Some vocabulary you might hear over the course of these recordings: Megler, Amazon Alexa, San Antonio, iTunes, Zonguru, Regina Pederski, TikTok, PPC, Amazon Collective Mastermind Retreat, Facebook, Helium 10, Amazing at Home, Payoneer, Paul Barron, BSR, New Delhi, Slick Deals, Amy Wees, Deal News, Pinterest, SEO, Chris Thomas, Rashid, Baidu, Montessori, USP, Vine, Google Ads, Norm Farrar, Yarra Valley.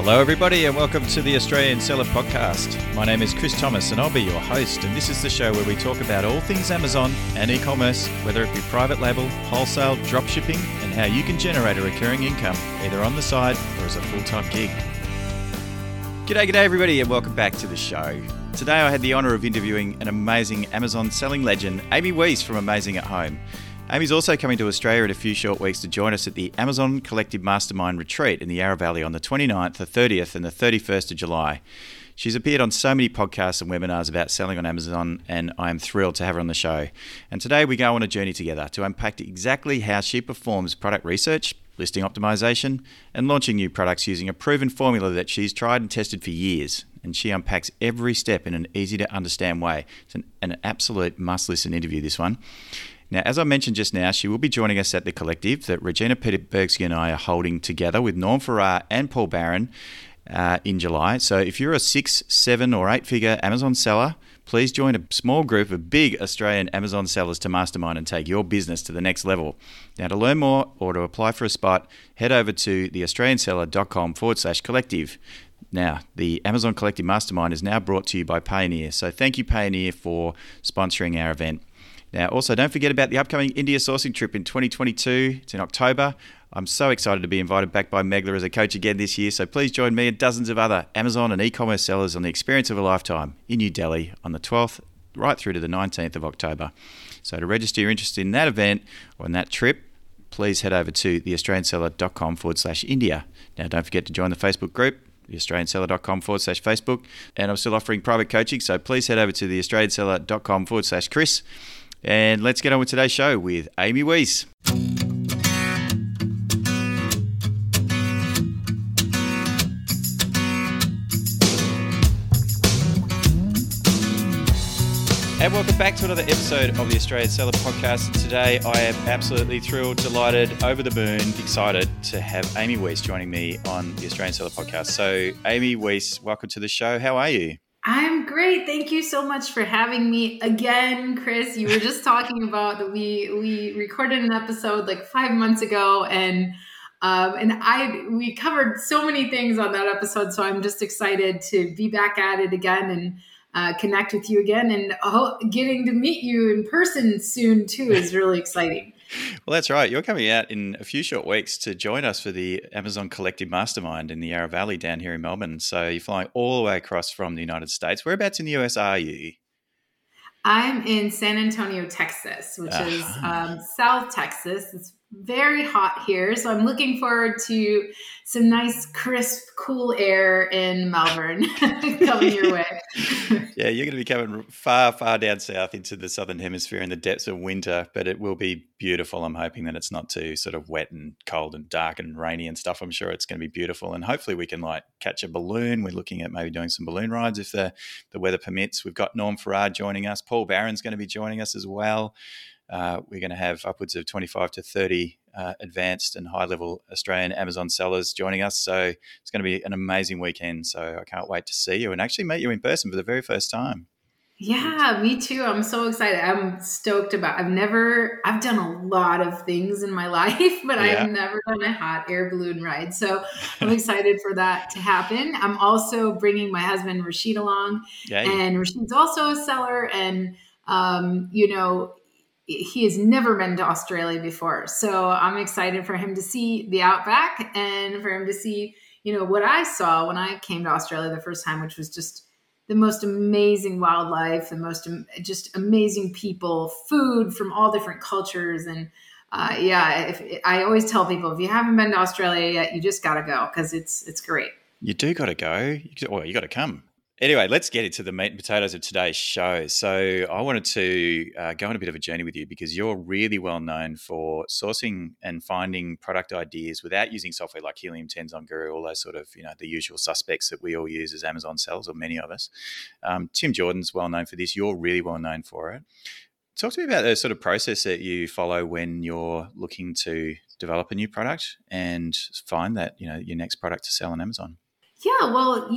Hello everybody and welcome to the Australian Seller Podcast. My name is Chris Thomas and I'll be your host, and this is the show where we talk about all things Amazon and e-commerce, whether it be private label, wholesale, dropshipping, and how you can generate a recurring income either on the side or as a full-time gig. G'day everybody and welcome back to the show. Today I had the honour of interviewing an amazing Amazon selling legend, Amy Wees from Amazing at Home. Amy's also coming to Australia in a few short weeks to join us at the Amazon Collective Mastermind Retreat in the Yarra Valley on the 29th, the 30th and the 31st of July. She's appeared on so many podcasts and webinars about selling on Amazon, and I'm thrilled to have her on the show. And today we go on a journey together to unpack exactly how she performs product research, listing optimization, and launching new products using a proven formula that she's tried and tested for years. And she unpacks every step in an easy to understand way. It's an absolute must-listen interview, this one. Now, as I mentioned just now, she will be joining us at the Collective that Regina Pederski and I are holding together with Norm Farrar and Paul Barron in July. So if you're a 6, 7 or 8 figure Amazon seller, please join a small group of big Australian Amazon sellers to mastermind and take your business to the next level. Now, to learn more or to apply for a spot, head over to theaustralianseller.com/collective. Now, the Amazon Collective Mastermind is now brought to you by Payoneer. So thank you, Payoneer, for sponsoring our event. Now, also, don't forget about the upcoming India sourcing trip in 2022. It's in October. I'm so excited to be invited back by Megler as a coach again this year. So please join me and dozens of other Amazon and e-commerce sellers on the experience of a lifetime in New Delhi on the 12th right through to the 19th of October. So to register your interest in that event or in that trip, please head over to theaustralianseller.com/India. Now, don't forget to join the Facebook group, theaustralianseller.com/Facebook. And I'm still offering private coaching, so please head over to theaustralianseller.com/Chris. And let's get on with today's show with Amy Wees. And welcome back to another episode of the Australian Seller Podcast. Today I am absolutely thrilled, delighted, over the moon, excited to have Amy Wees joining me on the Australian Seller Podcast. So Amy Wees, welcome to the show. How are you? I'm great. Thank you so much for having me again, Chris. You were just talking about that we recorded an episode like 5 months ago, and we covered so many things on that episode. So I'm just excited to be back at it again and connect with you again, and getting to meet you in person soon too is really exciting. Well, that's right. You're coming out in a few short weeks to join us for the Amazon Collective Mastermind in the Yarra Valley down here in Melbourne. So you're flying all the way across from the United States. Whereabouts in the US are you? I'm in San Antonio, Texas, which is South Texas. It's very hot here. So I'm looking forward to some nice, crisp, cool air in Melbourne coming your way. Yeah, you're going to be coming far, far down south into the southern hemisphere in the depths of winter, but it will be beautiful. I'm hoping that it's not too sort of wet and cold and dark and rainy and stuff. I'm sure it's going to be beautiful, and hopefully we can like catch a balloon. We're looking at maybe doing some balloon rides if the weather permits. We've got Norm Farrar joining us. Paul Barron's going to be joining us as well. We're going to have upwards of 25 to 30 advanced and high-level Australian Amazon sellers joining us. So it's going to be an amazing weekend. So I can't wait to see you and actually meet you in person for the very first time. Yeah, me too. I'm so excited. I'm stoked about it. I've done a lot of things in my life, but yeah. I've never done a hot air balloon ride. So I'm excited for that to happen. I'm also bringing my husband Rashid along. Yay. And Rashid's also a seller, and, he has never been to Australia before. So I'm excited for him to see the outback and for him to see, what I saw when I came to Australia the first time, which was just the most amazing wildlife, the most just amazing people, food from all different cultures. And I always tell people, if you haven't been to Australia yet, you just got to go because it's great. You do got to go. Well, you got to come. Anyway, let's get into the meat and potatoes of today's show. So I wanted to go on a bit of a journey with you because you're really well known for sourcing and finding product ideas without using software like Helium 10, Zonguru, all those sort of, the usual suspects that we all use as Amazon sellers, or many of us. Tim Jordan's well known for this. You're really well known for it. Talk to me about the sort of process that you follow when you're looking to develop a new product and find that, your next product to sell on Amazon. Yeah, well,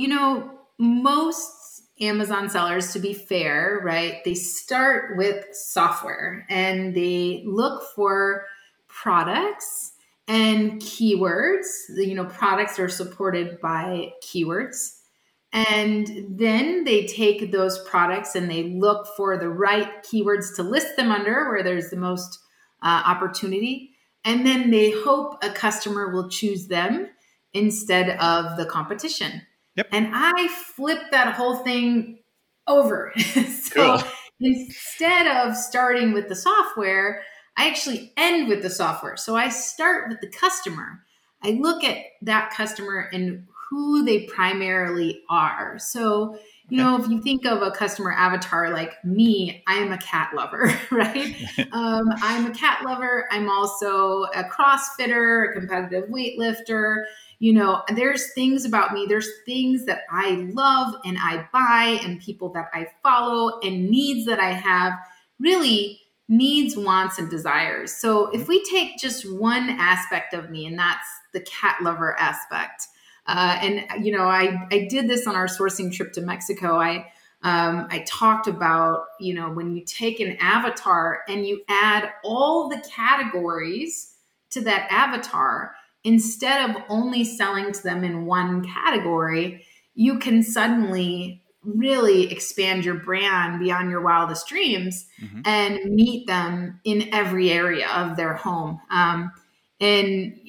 most Amazon sellers, to be fair, right, they start with software and they look for products and keywords, you know, products are supported by keywords. And then they take those products and they look for the right keywords to list them under where there's the most opportunity. And then they hope a customer will choose them instead of the competition. Yep. And I flipped that whole thing over. So cool. Instead of starting with the software, I actually end with the software. So I start with the customer. I look at that customer and who they primarily are. So, you know, if you think of a customer avatar like me, I am a cat lover, right? I'm a cat lover. I'm also a CrossFitter, a competitive weightlifter. You know, there's things about me. There's things that I love and I buy and people that I follow and needs that I have, really needs, wants, and desires. So if we take just one aspect of me, and that's the cat lover aspect, and, you know, I did this on our sourcing trip to Mexico. I talked about, you know, when you take an avatar and you add all the categories to that avatar, instead of only selling to them in one category, you can suddenly really expand your brand beyond your wildest dreams and meet them in every area of their home. In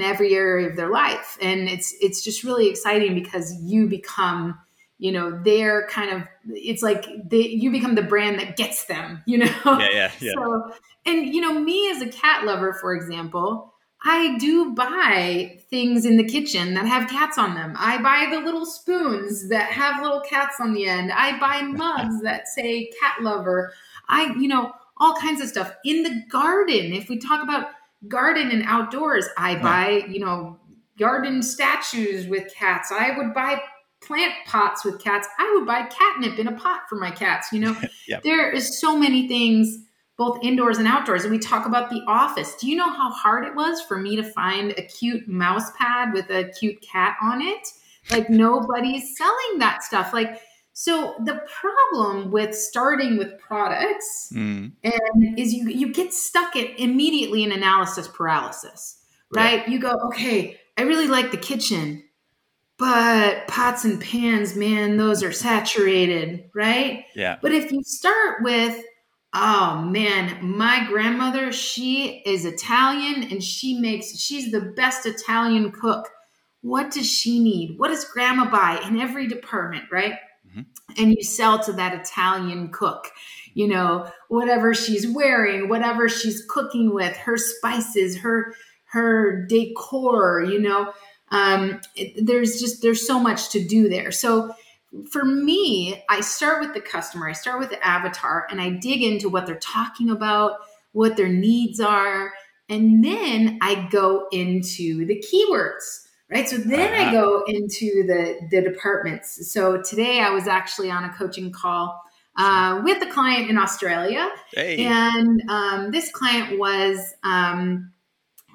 every area of their life. And it's just really exciting because you become, you know, their kind of, it's like you become the brand that gets them, you know? Yeah. So, and, you know, me as a cat lover, for example, I do buy things in the kitchen that have cats on them. I buy the little spoons that have little cats on the end. I buy mugs that say cat lover. You know, all kinds of stuff. In the garden, if we talk about garden and outdoors, I buy, you know, garden statues with cats. I would buy plant pots with cats. I would buy catnip in a pot for my cats. You know, There is so many things, both indoors and outdoors. And we talk about the office. Do you know how hard it was for me to find a cute mouse pad with a cute cat on it? Like, nobody's selling that stuff. Like, so the problem with starting with products is you get stuck immediately in analysis paralysis, right? Yeah. You go, okay, I really like the kitchen, but pots and pans, man, those are saturated, right? Yeah. But if you start with, oh man, my grandmother, she is Italian and she's the best Italian cook. What does she need? What does grandma buy in every department, right? And you sell to that Italian cook, you know, whatever she's wearing, whatever she's cooking with, her spices, her decor, you know, there's so much to do there. So for me, I start with the customer, I start with the avatar, and I dig into what they're talking about, what their needs are. And then I go into the keywords. Right. So then I go into the departments. So today I was actually on a coaching call with a client in Australia. Hey. And this client was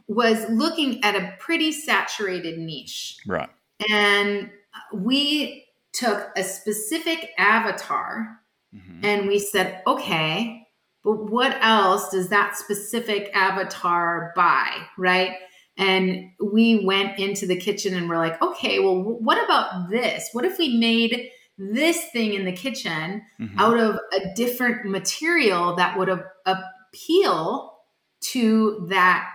looking at a pretty saturated niche. Right. And we took a specific avatar and we said, okay, but what else does that specific avatar buy? Right. And we went into the kitchen and we're like, okay, well, what about this? What if we made this thing in the kitchen out of a different material that would appeal to that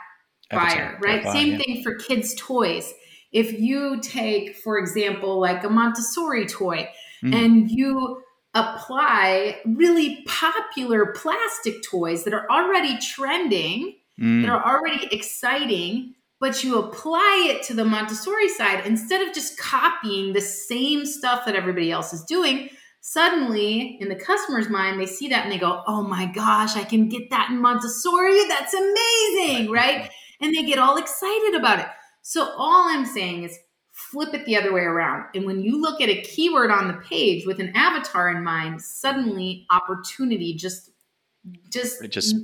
buyer, right? Same thing for kids' toys. If you take, for example, like a Montessori toy and you apply really popular plastic toys that are already trending, that are already exciting, but you apply it to the Montessori side, instead of just copying the same stuff that everybody else is doing, suddenly in the customer's mind, they see that and they go, oh my gosh, I can get that in Montessori. That's amazing, right? And they get all excited about it. So all I'm saying is flip it the other way around. And when you look at a keyword on the page with an avatar in mind, suddenly opportunity just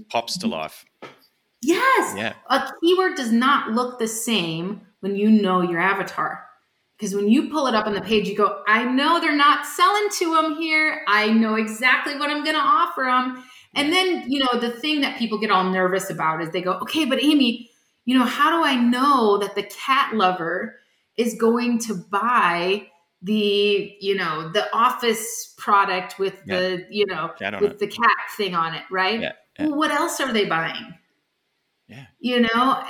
pops to life. Yes. Yeah. A keyword does not look the same when you know your avatar. Because when you pull it up on the page, you go, I know they're not selling to them here. I know exactly what I'm going to offer them. And then, you know, the thing that people get all nervous about is they go, okay, but Amy, you know, how do I know that the cat lover is going to buy the, you know, the office product with the, you know, with the cat thing on it, right? Yeah. Yeah. Well, what else are they buying? Yeah. You know,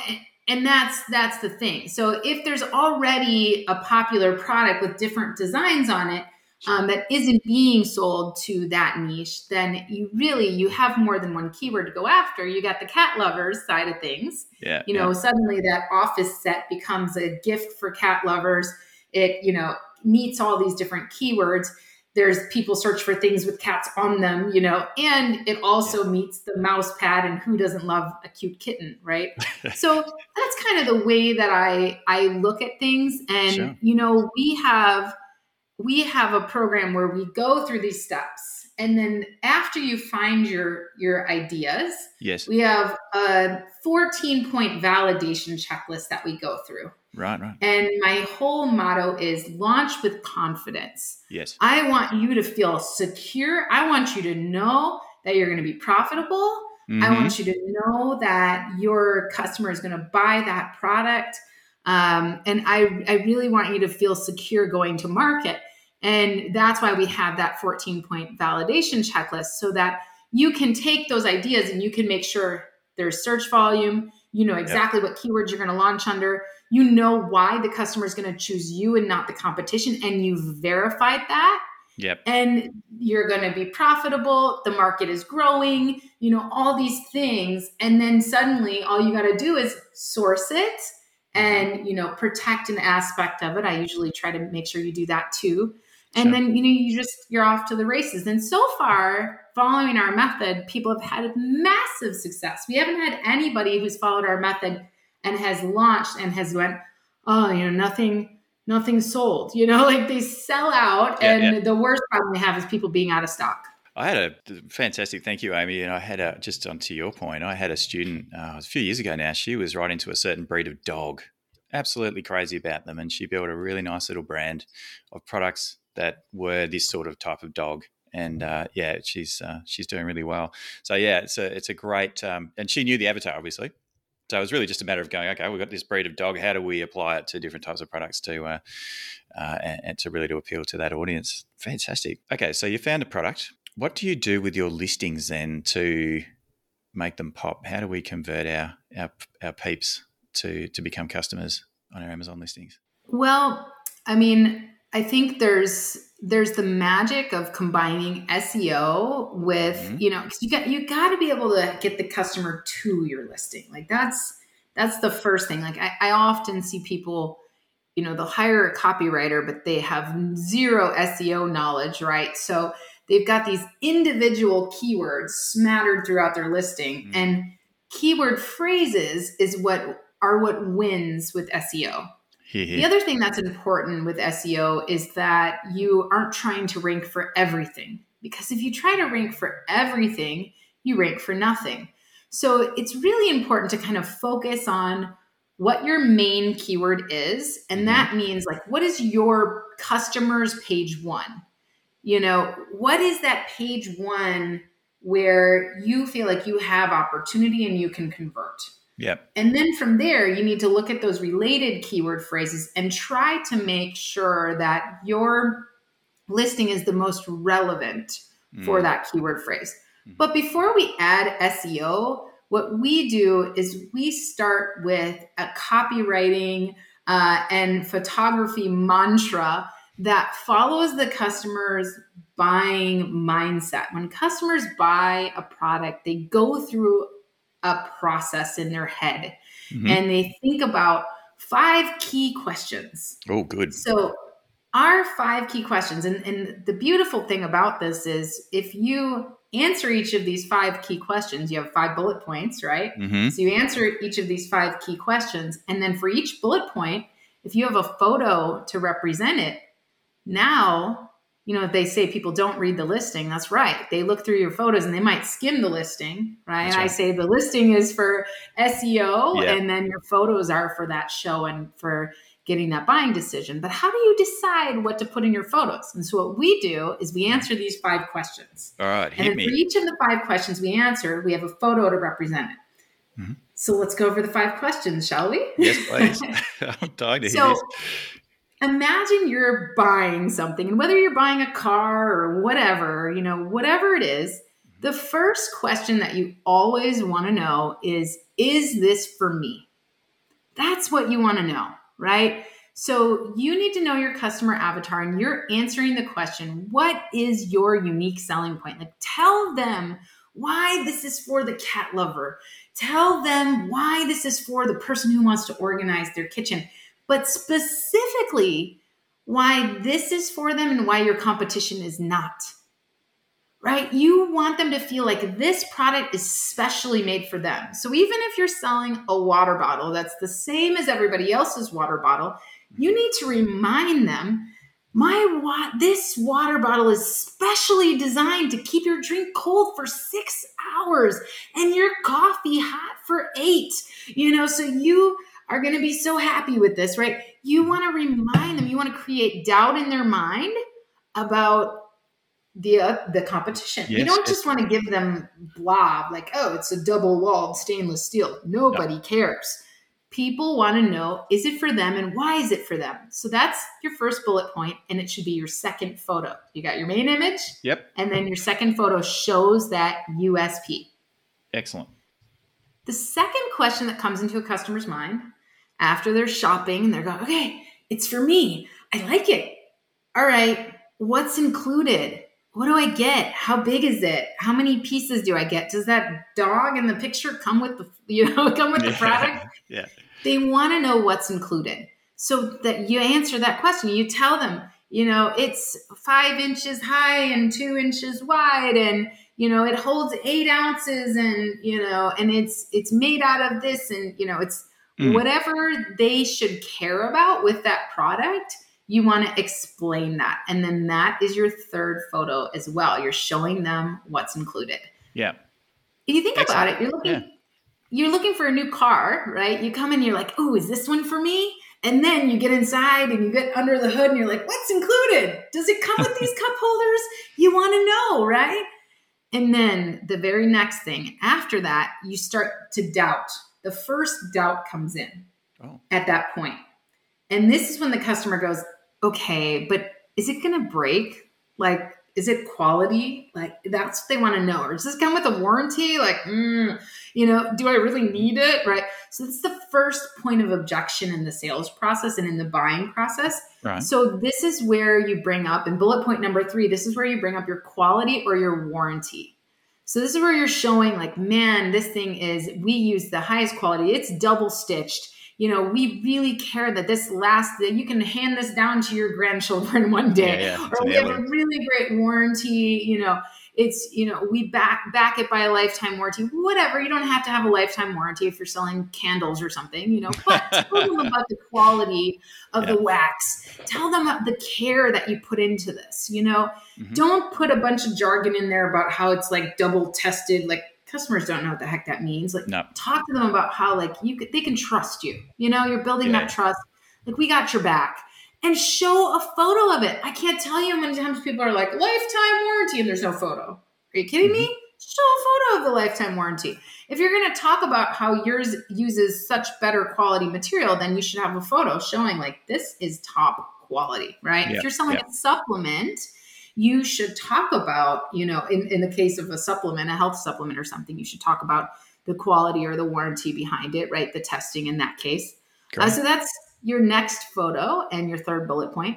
and that's the thing. So if there's already a popular product with different designs on it, that isn't being sold to that niche, then you really, you have more than one keyword to go after. You got the cat lovers side of things. Yeah, you know, suddenly that office set becomes a gift for cat lovers. It, you know, meets all these different keywords. There's people search for things with cats on them, you know, and it also meets the mouse pad, and who doesn't love a cute kitten, right? So that's kind of the way that I look at things. And, you know, we have a program where we go through these steps, and then after you find your ideas, we have a 14-point validation checklist that we go through. Right, right. And my whole motto is launch with confidence. Yes. I want you to feel secure. I want you to know that you're going to be profitable. Mm-hmm. I want you to know that your customer is going to buy that product. And I really want you to feel secure going to market. And that's why we have that 14-point validation checklist, so that you can take those ideas and you can make sure there's search volume, you know exactly what keywords you're going to launch under, you know why the customer is going to choose you and not the competition, and you've verified that. Yep. And you're going to be profitable. The market is growing, you know, all these things. And then suddenly all you got to do is source it. And, you know, protect an aspect of it. I usually try to make sure you do that too. And then, you know, you're off to the races. And so far, following our method, people have had massive success. We haven't had anybody who's followed our method and has launched and has went, oh, you know, nothing sold, you know, like they sell out. The worst problem they have is people being out of stock. I had a fantastic, thank you, Amy. And I had just onto your point, I had a student a few years ago now, she was right into a certain breed of dog, absolutely crazy about them. And she built a really nice little brand of products that were this sort of type of dog. And she's doing really well. So it's a great, and she knew the avatar, obviously. So it was really just a matter of going, okay, we've got this breed of dog. How do we apply it to different types of products and to really to appeal to that audience? Fantastic. Okay, so you found a product. What do you do with your listings then to make them pop? How do we convert our peeps to become customers on our Amazon listings? Well, I mean, I think there's the magic of combining SEO with, you know, because you got to be able to get the customer to your listing. Like that's the first thing. Like I often see people, you know, they'll hire a copywriter, but they have zero SEO knowledge, right? So they've got these individual keywords smattered throughout their listing, and keyword phrases is what wins with SEO. The other thing that's important with SEO is that you aren't trying to rank for everything, because if you try to rank for everything, you rank for nothing. So it's really important to kind of focus on what your main keyword is. And that means, like, what is your customer's page one? You know, what is that page one where you feel like you have opportunity and you can convert? Yep. And then from there, you need to look at those related keyword phrases and try to make sure that your listing is the most relevant for that keyword phrase. But before we add SEO, what we do is we start with a copywriting and photography mantra that follows the customer's buying mindset. When customers buy a product, they go through a process in their head and they think about 5 key questions. Oh, good. So our 5 key questions, and the beautiful thing about this is if you answer each of these 5 key questions, you have 5 bullet points, right? So you answer each of these 5 key questions. And then for each bullet point, if you have a photo to represent it, now, you know, they say people don't read the listing. That's right. They look through your photos and they might skim the listing, right? That's right. I say the listing is for SEO and then your photos are for that show and for getting that buying decision. But how do you decide what to put in your photos? And so what we do is we answer these 5 questions. All right, hit me. And for each of the 5 questions we answer, we have a photo to represent it. So let's go over the 5 questions, shall we? Yes, please. I'm dying to hear this. Imagine you're buying something, and whether you're buying a car or whatever, you know, whatever it is, the first question that you always want to know is this for me? That's what you want to know, right? So you need to know your customer avatar, and you're answering the question, what is your unique selling point? Like, tell them why this is for the cat lover. Tell them why this is for the person who wants to organize their kitchen, but specifically why this is for them and why your competition is not, right? You want them to feel like this product is specially made for them. So even if you're selling a water bottle that's the same as everybody else's water bottle, you need to remind them, this water bottle is specially designed to keep your drink cold for 6 hours and your coffee hot for 8. You know, so you are going to be so happy with this, right? You want to remind them, you want to create doubt in their mind about the competition. Yes, you don't just want to give them blob, like, oh, it's a double-walled stainless steel. Nobody cares. People want to know, is it for them and why is it for them? So that's your first bullet point, and it should be your second photo. You got your main image, and then your second photo shows that USP. Excellent. The second question that comes into a customer's mind after they're shopping and they're going, okay, it's for me. I like it. All right, what's included? What do I get? How big is it? How many pieces do I get? Does that dog in the picture come with the, you know, come with the product? Yeah. They want to know what's included. So that you answer that question. You tell them, you know, it's 5 inches high and 2 inches wide, and, you know, it holds 8 ounces, and, you know, and it's made out of this, and, you know, it's whatever they should care about with that product. You want to explain that. And then that is your third photo as well. You're showing them what's included. Yeah. If you think about it, you're looking for a new car, right? You come in, you're like, oh, is this one for me? And then you get inside and you get under the hood and you're like, what's included? Does it come with these cup holders? You want to know, right? And then the very next thing after that, you start to doubt. The first doubt comes in at that point. And this is when the customer goes, okay, but is it going to break? Like, is it quality? Like, that's what they want to know. Or does this come with a warranty? Like, you know, do I really need it? Right. So it's the first point of objection in the sales process and in the buying process. Right. So this is where you bring up, in bullet point number 3, this is where you bring up your quality or your warranty. So this is where you're showing, like, man, this thing is, we use the highest quality. It's double stitched. You know, we really care that this lasts, that you can hand this down to your grandchildren one day, or we have a really great warranty. You know, it's, you know, we back it by a lifetime warranty, whatever. You don't have to have a lifetime warranty if you're selling candles or something, you know, but tell them about the quality of the wax. Tell them about the care that you put into this, you know, don't put a bunch of jargon in there about how it's like double tested, like, customers don't know what the heck that means. Like, talk to them about how, like, they can trust you. You know, you're building that trust. Like, we got your back. And show a photo of it. I can't tell you how many times people are like, lifetime warranty, and there's no photo. Are you kidding me? Show a photo of the lifetime warranty. If you're going to talk about how yours uses such better quality material, then you should have a photo showing, like, this is top quality, right? If you're selling a supplement, you should talk about, you know, in the case of a supplement, a health supplement or something, you should talk about the quality or the warranty behind it, right? The testing in that case. So that's your next photo and your third bullet point.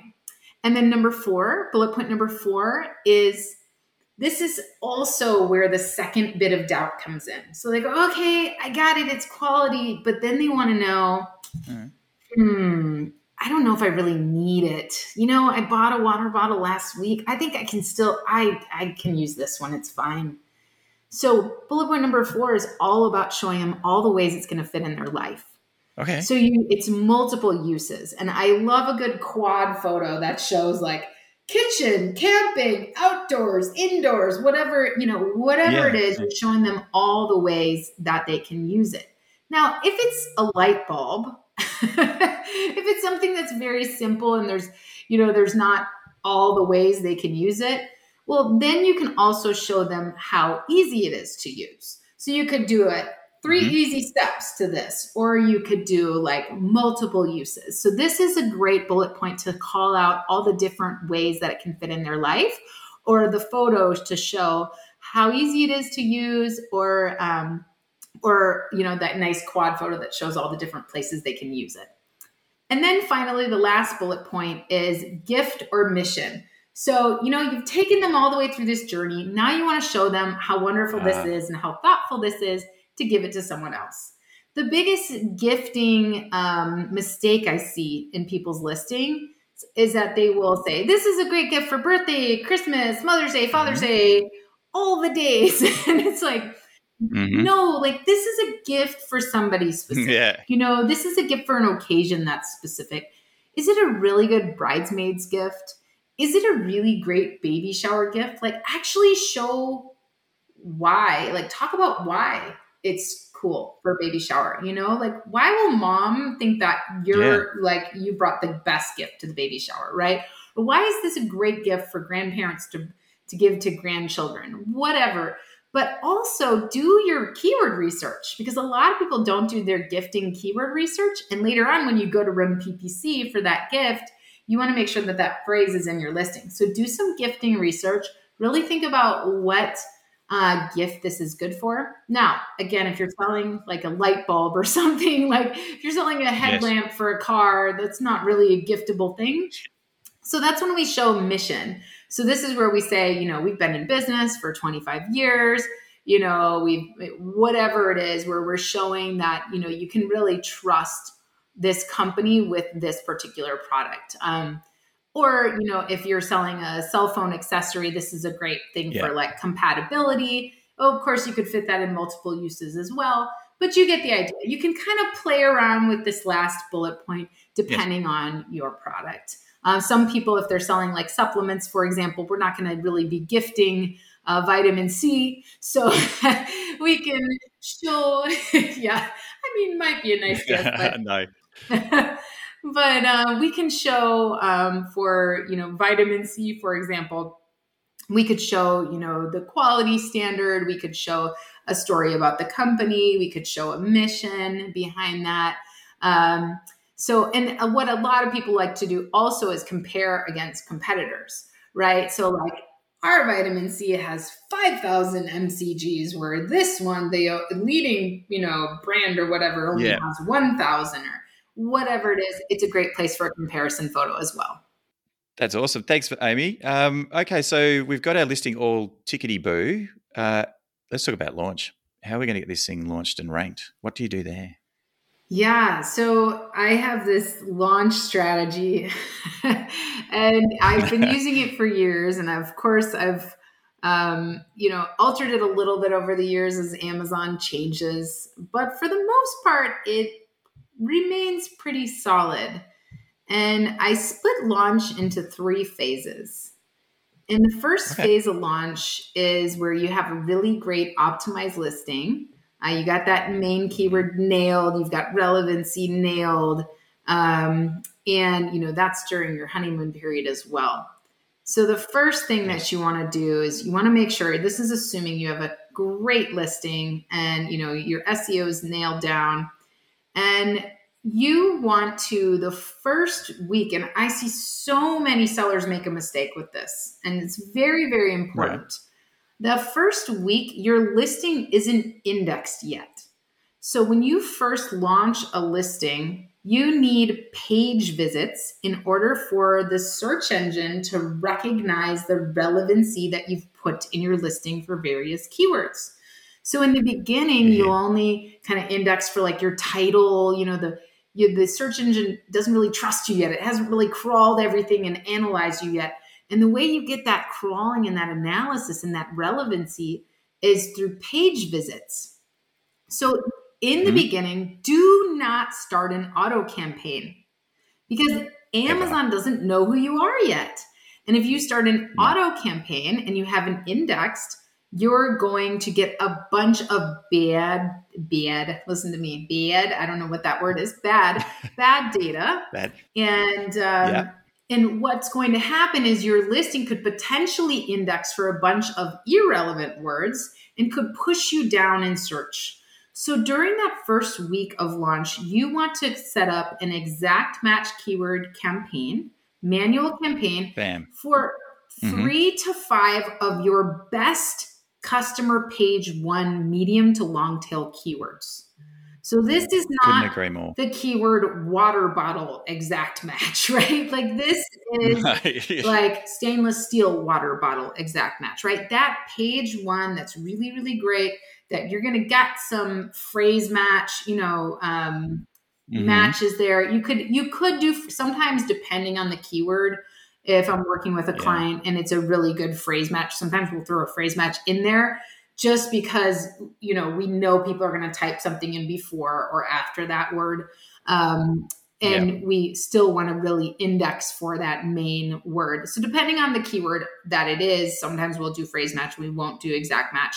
And then bullet point number 4 is, this is also where the second bit of doubt comes in. So they go, okay, I got it. It's quality. But then they want to know, I don't know if I really need it. You know, I bought a water bottle last week. I think I can still, I can use this one. It's fine. So bullet point number 4 is all about showing them all the ways it's going to fit in their life. Okay. So it's multiple uses. And I love a good quad photo that shows, like, kitchen, camping, outdoors, indoors, whatever, you know, whatever it is, you're showing them all the ways that they can use it. Now, if it's a light bulb, if it's something that's very simple and there's, you know, there's not all the ways they can use it, well, then you can also show them how easy it is to use. So you could do it three easy steps to this, or you could do like multiple uses. So this is a great bullet point to call out all the different ways that it can fit in their life, or the photos to show how easy it is to use, or you know, that nice quad photo that shows all the different places they can use it. And then finally, the last bullet point is gift or mission. So, you know, you've taken them all the way through this journey. Now you want to show them how wonderful this is and how thoughtful this is to give it to someone else. The biggest gifting mistake I see in people's listing is that they will say, this is a great gift for birthday, Christmas, Mother's Day, Father's Day, all the days. And it's like, no, like this is a gift for somebody specific. You know, this is a gift for an occasion that's specific. Is it a really good bridesmaid's gift? Is it a really great baby shower gift? Like actually show why, like talk about why it's cool for a baby shower. You know, like why will mom think that you're like, you brought the best gift to the baby shower, right? But why is this a great gift for grandparents to give to grandchildren, whatever. But also do your keyword research, because a lot of people don't do their gifting keyword research. And later on, when you go to run PPC for that gift, you want to make sure that that phrase is in your listing. So do some gifting research, really think about what gift this is good for. Now, again, if you're selling like a light bulb or something, like if you're selling a headlamp for a car, that's not really a giftable thing. So that's when we show mission. So this is where we say, you know, we've been in business for 25 years, you know, whatever it is, where we're showing that, you know, you can really trust this company with this particular product. Or, you know, if you're selling a cell phone accessory, this is a great thing for like compatibility. Oh, of course, you could fit that in multiple uses as well. But you get the idea. You can kind of play around with this last bullet point, depending on your product. Some people, if they're selling like supplements, for example, we're not going to really be gifting vitamin C. So we can show, I mean, might be a nice gift, but, but we can show for, you know, vitamin C, for example, we could show, you know, the quality standard. We could show a story about the company. We could show a mission behind that. So, and what a lot of people like to do also is compare against competitors, right? So like our vitamin C has 5,000 mcgs, where this one, the leading, you know, brand or whatever only has 1,000 or whatever it is. It's a great place for a comparison photo as well. That's awesome. Thanks, Amy. Okay, so we've got our listing all tickety-boo. Let's talk about launch. How are we going to get this thing launched and ranked? What do you do there? Yeah, so I have this launch strategy and I've been using it for years. And of course, I've, you know, altered it a little bit over the years as Amazon changes. But for the most part, it remains pretty solid. And I split launch into three phases. And the first phase of launch is where you have a really great optimized listing. You got that main keyword nailed. You've got relevancy nailed. And, you know, that's during your honeymoon period as well. So the first thing that you want to do is you want to make sure, this is assuming you have a great listing and, you know, your SEO is nailed down. And you want to, the first week, and I see so many sellers make a mistake with this, and it's very, very important. Right. The first week, your listing isn't indexed yet. So when you first launch a listing, you need page visits in order for the search engine to recognize the relevancy that you've put in your listing for various keywords. So in the beginning, you'll only kind of index for like your title. You know, the search engine doesn't really trust you yet. It hasn't really crawled everything and analyzed you yet. And the way you get that crawling and that analysis and that relevancy is through page visits. So in the beginning, do not start an auto campaign, because Amazon doesn't know who you are yet. And if you start an auto campaign and you haven't indexed, you're going to get a bunch of bad, listen to me, bad, I don't know what that word is, bad data. And, and what's going to happen is your listing could potentially index for a bunch of irrelevant words and could push you down in search. So during that first week of launch, you want to set up an exact match keyword campaign, manual campaign, for 3 to 5 of your best customer page one medium to long tail keywords. So this is not the keyword water bottle exact match, right? Like this is like stainless steel water bottle exact match, right? That page one that's really, really great, that you're going to get some phrase match, you know, matches there. You could do sometimes depending on the keyword. If I'm working with a client and it's a really good phrase match, sometimes we'll throw a phrase match in there. Just because, you know, we know people are going to type something in before or after that word. We still want to really index for that main word. So depending on the keyword that it is, sometimes we'll do phrase match. We won't do exact match,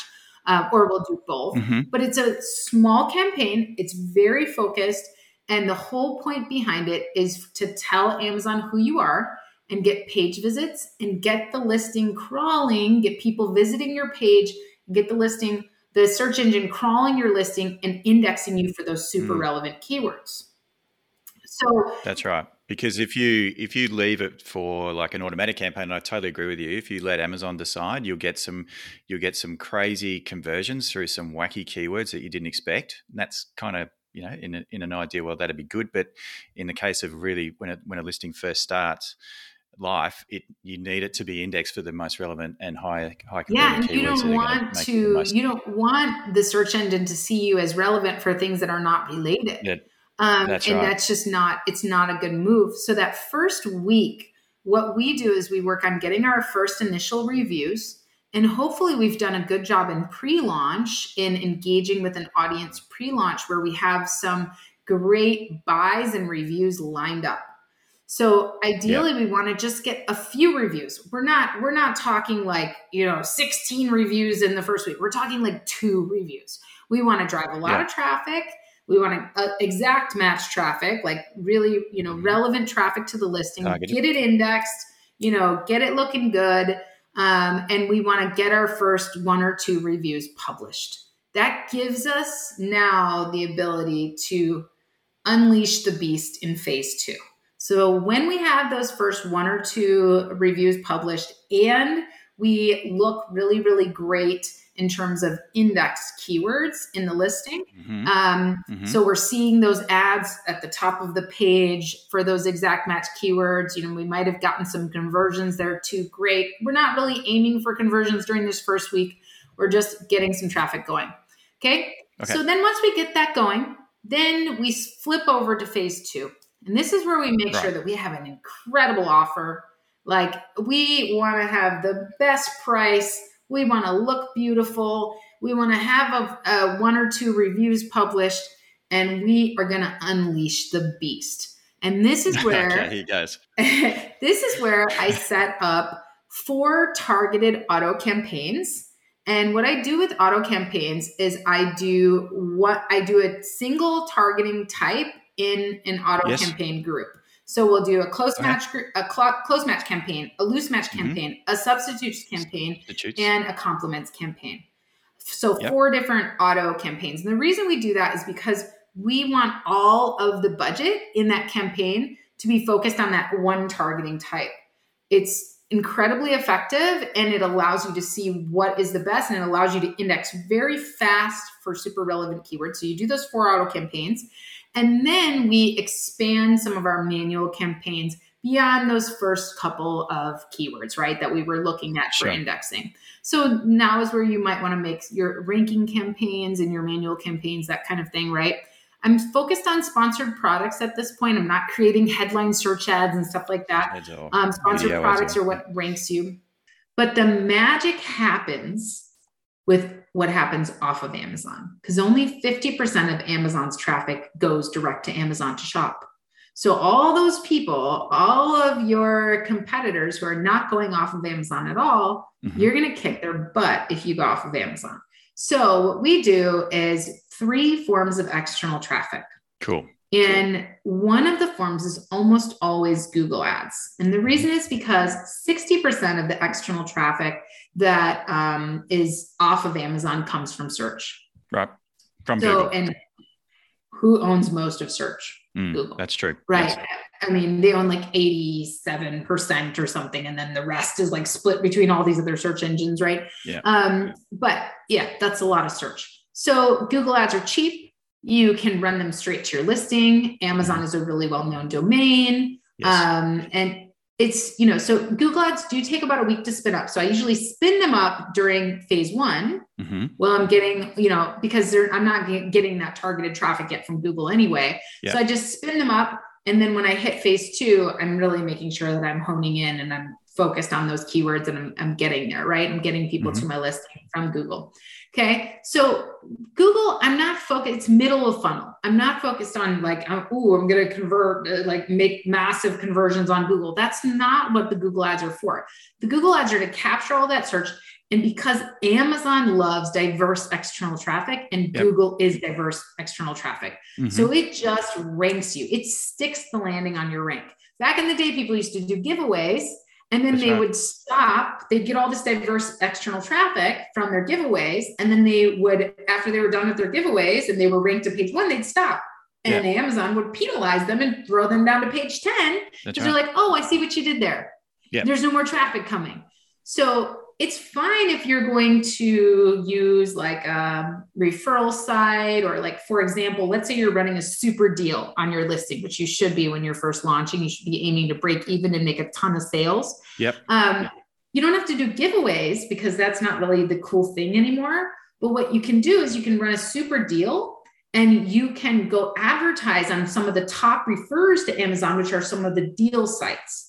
or we'll do both. But it's a small campaign. It's very focused. And the whole point behind it is to tell Amazon who you are and get page visits and get the listing crawling, get people visiting your page, get the listing, the search engine crawling your listing and indexing you for those super relevant keywords. So that's right. Because if you leave it for like an automatic campaign, and I totally agree with you, if you let Amazon decide, you'll get some crazy conversions through some wacky keywords that you didn't expect. And that's kind of, you know, in an ideal world, that'd be good. But in the case of really when a listing first starts life, you need it to be indexed for the most relevant and high converting keywords. You don't want the search engine to see you as relevant for things that are not related. That's just not, it's not a good move. So that first week, what we do is we work on getting our first initial reviews, and hopefully we've done a good job in pre-launch in engaging with an audience pre-launch where we have some great buys and reviews lined up. So ideally we want to just get a few reviews. We're not talking like, you know, 16 reviews in the first week. We're talking like 2 reviews. We want to drive a lot of traffic. We want to exact match traffic, like really, you know, relevant traffic to the listing, get it indexed, you know, get it looking good. And we want to get our first 1 or 2 reviews published. That gives us now the ability to unleash the beast in phase 2. So when we have those first 1 or 2 reviews published and we look really, really great in terms of indexed keywords in the listing. So we're seeing those ads at the top of the page for those exact match keywords. You know, we might have gotten some conversions there too. Great. We're not really aiming for conversions during this first week. We're just getting some traffic going. Okay. So then once we get that going, then we flip over to phase 2. And this is where we make sure that we have an incredible offer. Like we want to have the best price. We want to look beautiful. We want to have a 1 or 2 reviews published, and we are going to unleash the beast. And this is where this is where I set up 4 targeted auto campaigns. And what I do with auto campaigns is I do a single targeting type in an auto campaign group. So we'll do a close match group, close match campaign, a loose match campaign, a substitutes campaign, and a compliments campaign. So 4 different auto campaigns. And the reason we do that is because we want all of the budget in that campaign to be focused on that one targeting type. It's incredibly effective, and it allows you to see what is the best, and it allows you to index very fast for super relevant keywords. So you do those 4 auto campaigns. And then we expand some of our manual campaigns beyond those first couple of keywords, right, that we were looking at for indexing. So now is where you might want to make your ranking campaigns and your manual campaigns, that kind of thing, right? I'm focused on sponsored products at this point. I'm not creating headline search ads and stuff like that. Sponsored products are what ranks you. But the magic happens with what happens off of Amazon, because only 50% of Amazon's traffic goes direct to Amazon to shop. So all those people, all of your competitors who are not going off of Amazon at all, you're going to kick their butt if you go off of Amazon. So what we do is 3 forms of external traffic. And one of the forms is almost always Google Ads. And the reason is because 60% of the external traffic that is off of Amazon comes from search. Right. from Google. And who owns most of search? Google. That's true. Right. That's true. I mean, they own like 87% or something. And then the rest is like split between all these other search engines. Right. Yeah. But yeah, that's a lot of search. So Google ads are cheap. You can run them straight to your listing. Amazon is a really well-known domain. Yes. And it's, you know, so Google ads do take about a week to spin up. So I usually spin them up during phase one. Mm-hmm. Well, I'm getting, you know, because I'm not getting that targeted traffic yet from Google anyway. Yeah. So I just spin them up. And then when I hit phase two, I'm really making sure that I'm honing in and I'm focused on those keywords and I'm getting there, right? I'm getting people to my listing from Google. Okay. So Google, I'm not focused. It's middle of funnel. I'm not focused on like, I'm going to convert, like make massive conversions on Google. That's not what the Google ads are for. The Google ads are to capture all that search. And because Amazon loves diverse external traffic and Google is diverse external traffic. So it just ranks you. It sticks the landing on your rank. Back in the day, people used to do giveaways and then they would stop. They'd get all this diverse external traffic from their giveaways. And then they would, after they were done with their giveaways and they were ranked to page one, they'd stop. And Amazon would penalize them and throw them down to page 10 because they're like, oh, I see what you did there. There's no more traffic coming. So it's fine if you're going to use like a referral site or like, for example, let's say you're running a super deal on your listing, which you should be when you're first launching. You should be aiming to break even and make a ton of sales. You don't have to do giveaways because that's not really the cool thing anymore. But what you can do is you can run a super deal and you can go advertise on some of the top referrers to Amazon, which are some of the deal sites.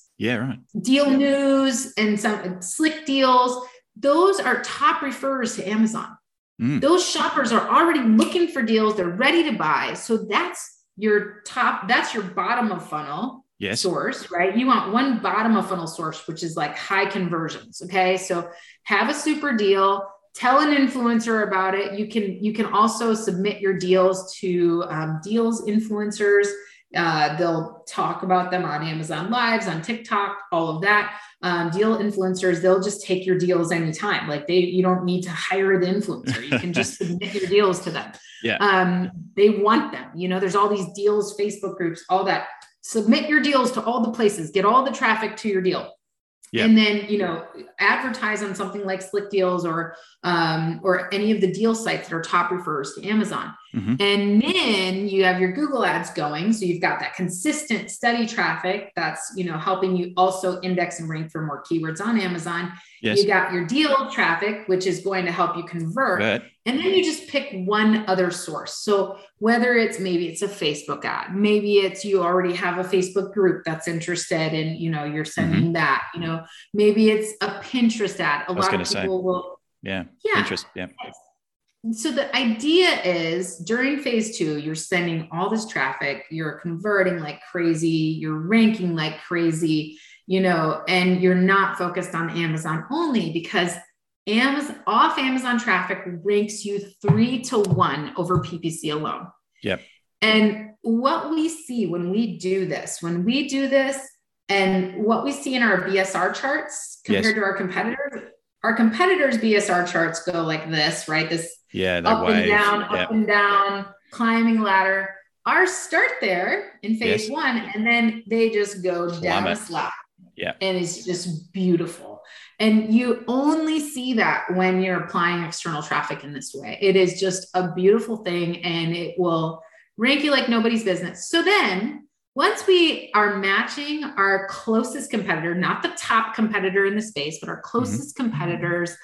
Deal News and some Slick Deals. Those are top referrers to Amazon. Those shoppers are already looking for deals. They're ready to buy. So that's your top, that's your bottom of funnel source, right? You want one bottom of funnel source, which is like high conversions. Okay. So have a super deal, tell an influencer about it. You can also submit your deals to deals influencers. They'll talk about them on Amazon Lives, on TikTok, all of that. Deal influencers, they'll just take your deals anytime. Like you don't need to hire the influencer. You can just submit your deals to them. They want them. You know, there's all these deals, Facebook groups, all that. Submit your deals to all the places, get all the traffic to your deal. And then, you know, advertise on something like Slick Deals or any of the deal sites that are top referrers to Amazon. And then you have your Google ads going. So you've got that consistent, steady traffic that's, you know, helping you also index and rank for more keywords on Amazon. You got your deal traffic, which is going to help you convert. And then you just pick one other source. So whether it's maybe it's a Facebook ad, maybe it's you already have a Facebook group that's interested in, you know, you're sending that, you know, maybe it's a Pinterest ad. A lot of people will. Pinterest. So the idea is during phase two, you're sending all this traffic, you're converting like crazy, you're ranking like crazy, you know, and you're not focused on Amazon only because Amazon traffic ranks you 3-1 over PPC alone. And what we see when we do this and what we see in our BSR charts compared to our competitors' BSR charts go like this, right? This up and down, up and down, climbing ladder. Ours start there in phase one, and then they just go down a slide. And it's just beautiful. And you only see that when you're applying external traffic in this way. It is just a beautiful thing and it will rank you like nobody's business. So then once we are matching our closest competitor, not the top competitor in the space, but our closest competitors'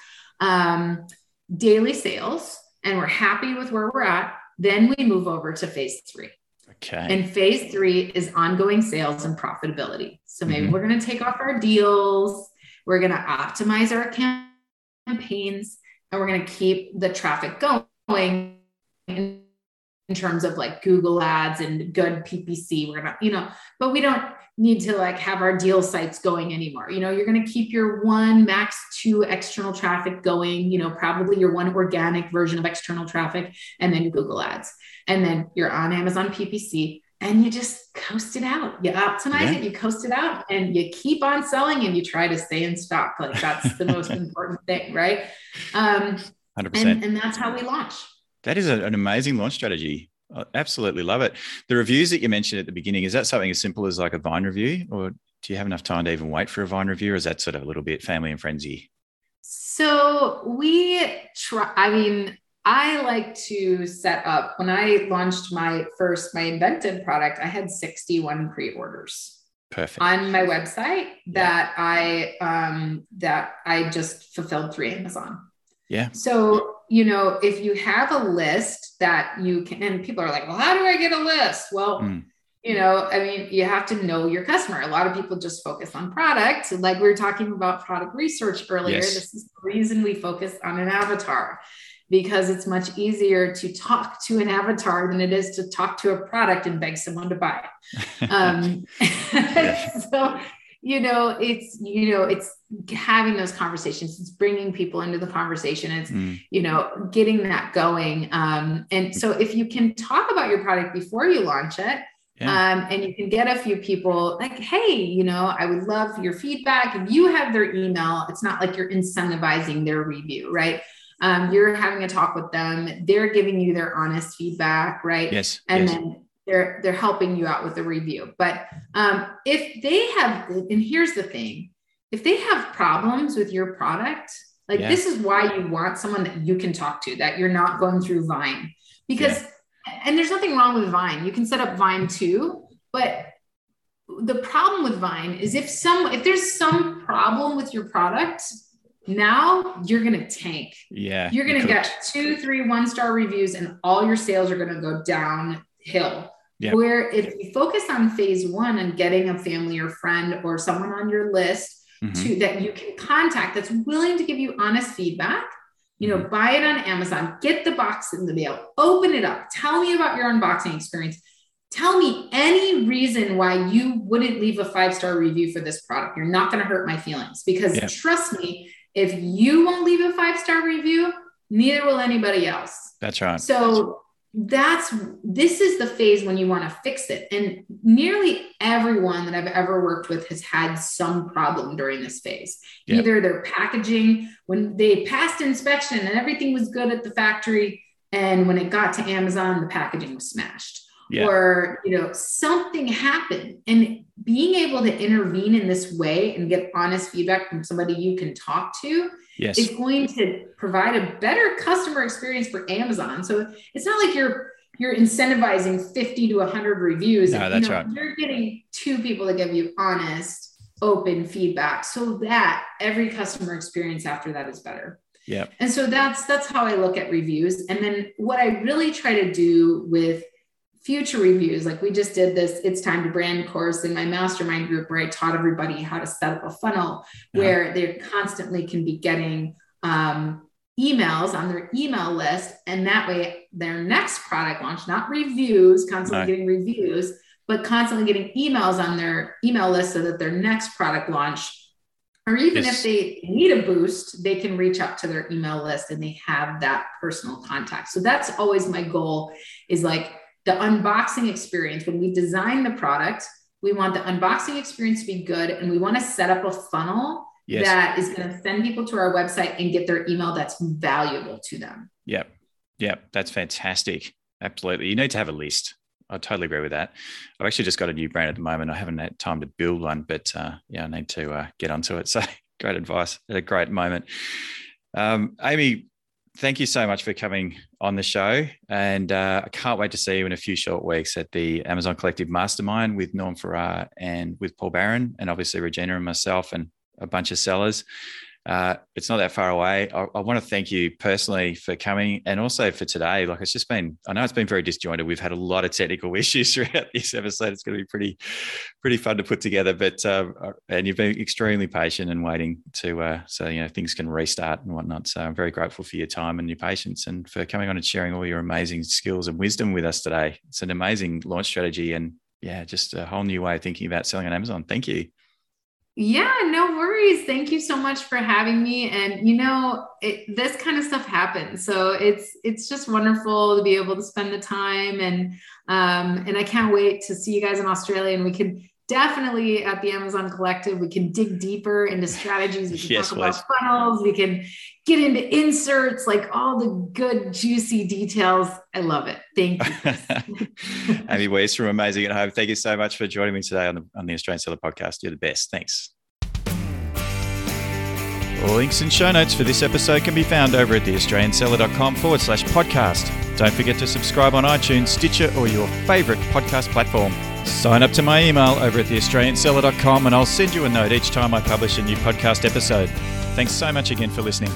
daily sales, and we're happy with where we're at, then we move over to phase three. Okay. And phase three is ongoing sales and profitability. So maybe we're going to take off our deals, we're going to optimize our campaigns, and we're going to keep the traffic going in terms of like Google ads and good PPC. We're not, you know, but we don't need to like have our deal sites going anymore. You know, you're going to keep your one, max two external traffic going, you know, probably your one organic version of external traffic and then Google ads. And then you're on Amazon PPC and you just coast it out. You optimize it, you coast it out and you keep on selling and you try to stay in stock. Like that's the most important thing. Right. 100%. And that's how we launch. That is an amazing launch strategy. I absolutely love it. The reviews that you mentioned at the beginning, is that something as simple as like a Vine review, or do you have enough time to even wait for a Vine review, or is that sort of a little bit family and friendsy? So we try, I like to set up, when I launched my Invented product, I had 61 pre-orders. Perfect. On my website that I just fulfilled through Amazon. Yeah. So, you know, if you have a list that you can, and people are like, well, how do I get a list? Well, you know, I mean, you have to know your customer. A lot of people just focus on product. Like we were talking about product research earlier. Yes. This is the reason we focus on an avatar, because it's much easier to talk to an avatar than it is to talk to a product and beg someone to buy it. So, it's having those conversations, it's bringing people into the conversation. It's, getting that going. And so if you can talk about your product before you launch it, and you can get a few people like, hey, I would love your feedback. If you have their email, it's not like you're incentivizing their review, right? You're having a talk with them. They're giving you their honest feedback, right? Yes. And then they're helping you out with the review. But if they have, and here's the thing, if they have problems with your product, like this is why you want someone that you can talk to, that you're not going through Vine, because, and there's nothing wrong with Vine. You can set up Vine too, but the problem with Vine is if there's some problem with your product, now you're going to tank. Yeah. You're going to get 2, 3, 1-star reviews and all your sales are going to go downhill. Yeah. Where if you focus on phase one and getting a family or friend or someone on your list that you can contact, that's willing to give you honest feedback, buy it on Amazon, get the box in the mail, open it up. Tell me about your unboxing experience. Tell me any reason why you wouldn't leave a 5-star review for this product. You're not going to hurt my feelings, because trust me, if you won't leave a 5-star review, neither will anybody else. That's right. So this is the phase when you want to fix it. And nearly everyone that I've ever worked with has had some problem during this phase. Yep. Either their packaging, when they passed inspection and everything was good at the factory, and when it got to Amazon, the packaging was smashed. Yeah. Or, something happened, and being able to intervene in this way and get honest feedback from somebody you can talk to is going to provide a better customer experience for Amazon. So it's not like you're incentivizing 50 to 100 reviews. No, that's right. You're getting 2 people to give you honest, open feedback so that every customer experience after that is better. Yeah. And so that's how I look at reviews. And then what I really try to do with future reviews, like we just did this It's Time to Brand course in my mastermind group, where I taught everybody how to set up a funnel where they constantly can be getting emails on their email list. And that way their next product launch, not reviews, constantly getting reviews, but constantly getting emails on their email list so that their next product launch, or even if they need a boost, they can reach out to their email list and they have that personal contact. So that's always my goal, is like, the unboxing experience. When we design the product, we want the unboxing experience to be good. And we want to set up a funnel that is going to send people to our website and get their email that's valuable to them. Yep. Yep. That's fantastic. Absolutely. You need to have a list. I totally agree with that. I've actually just got a new brand at the moment. I haven't had time to build one, but I need to get onto it. So great advice at a great moment. Amy, thank you so much for coming on the show. And I can't wait to see you in a few short weeks at the Amazon Collective Mastermind with Norm Farrar and with Paul Barron, and obviously Regina and myself and a bunch of sellers. It's not that far away. I want to thank you personally for coming, and also for today. Like, it's just been, I know it's been very disjointed. We've had a lot of technical issues throughout this episode. It's going to be pretty fun to put together, but, and you've been extremely patient and waiting to, things can restart and whatnot. So I'm very grateful for your time and your patience, and for coming on and sharing all your amazing skills and wisdom with us today. It's an amazing launch strategy, and just a whole new way of thinking about selling on Amazon. Thank you. Yeah, no worries. Thank you so much for having me. And this kind of stuff happens. So it's just wonderful to be able to spend the time, and I can't wait to see you guys in Australia, and we can definitely at the Amazon Collective, we can dig deeper into strategies. We can talk about funnels. We can get into inserts, like all the good, juicy details. I love it. Thank you. Amy Wees from Amazing at Home. Thank you so much for joining me today on the Australian Seller Podcast. You're the best. Thanks. Links and show notes for this episode can be found over at theaustralianseller.com/podcast. Don't forget to subscribe on iTunes, Stitcher, or your favorite podcast platform. Sign up to my email over at theaustralianseller.com and I'll send you a note each time I publish a new podcast episode. Thanks so much again for listening.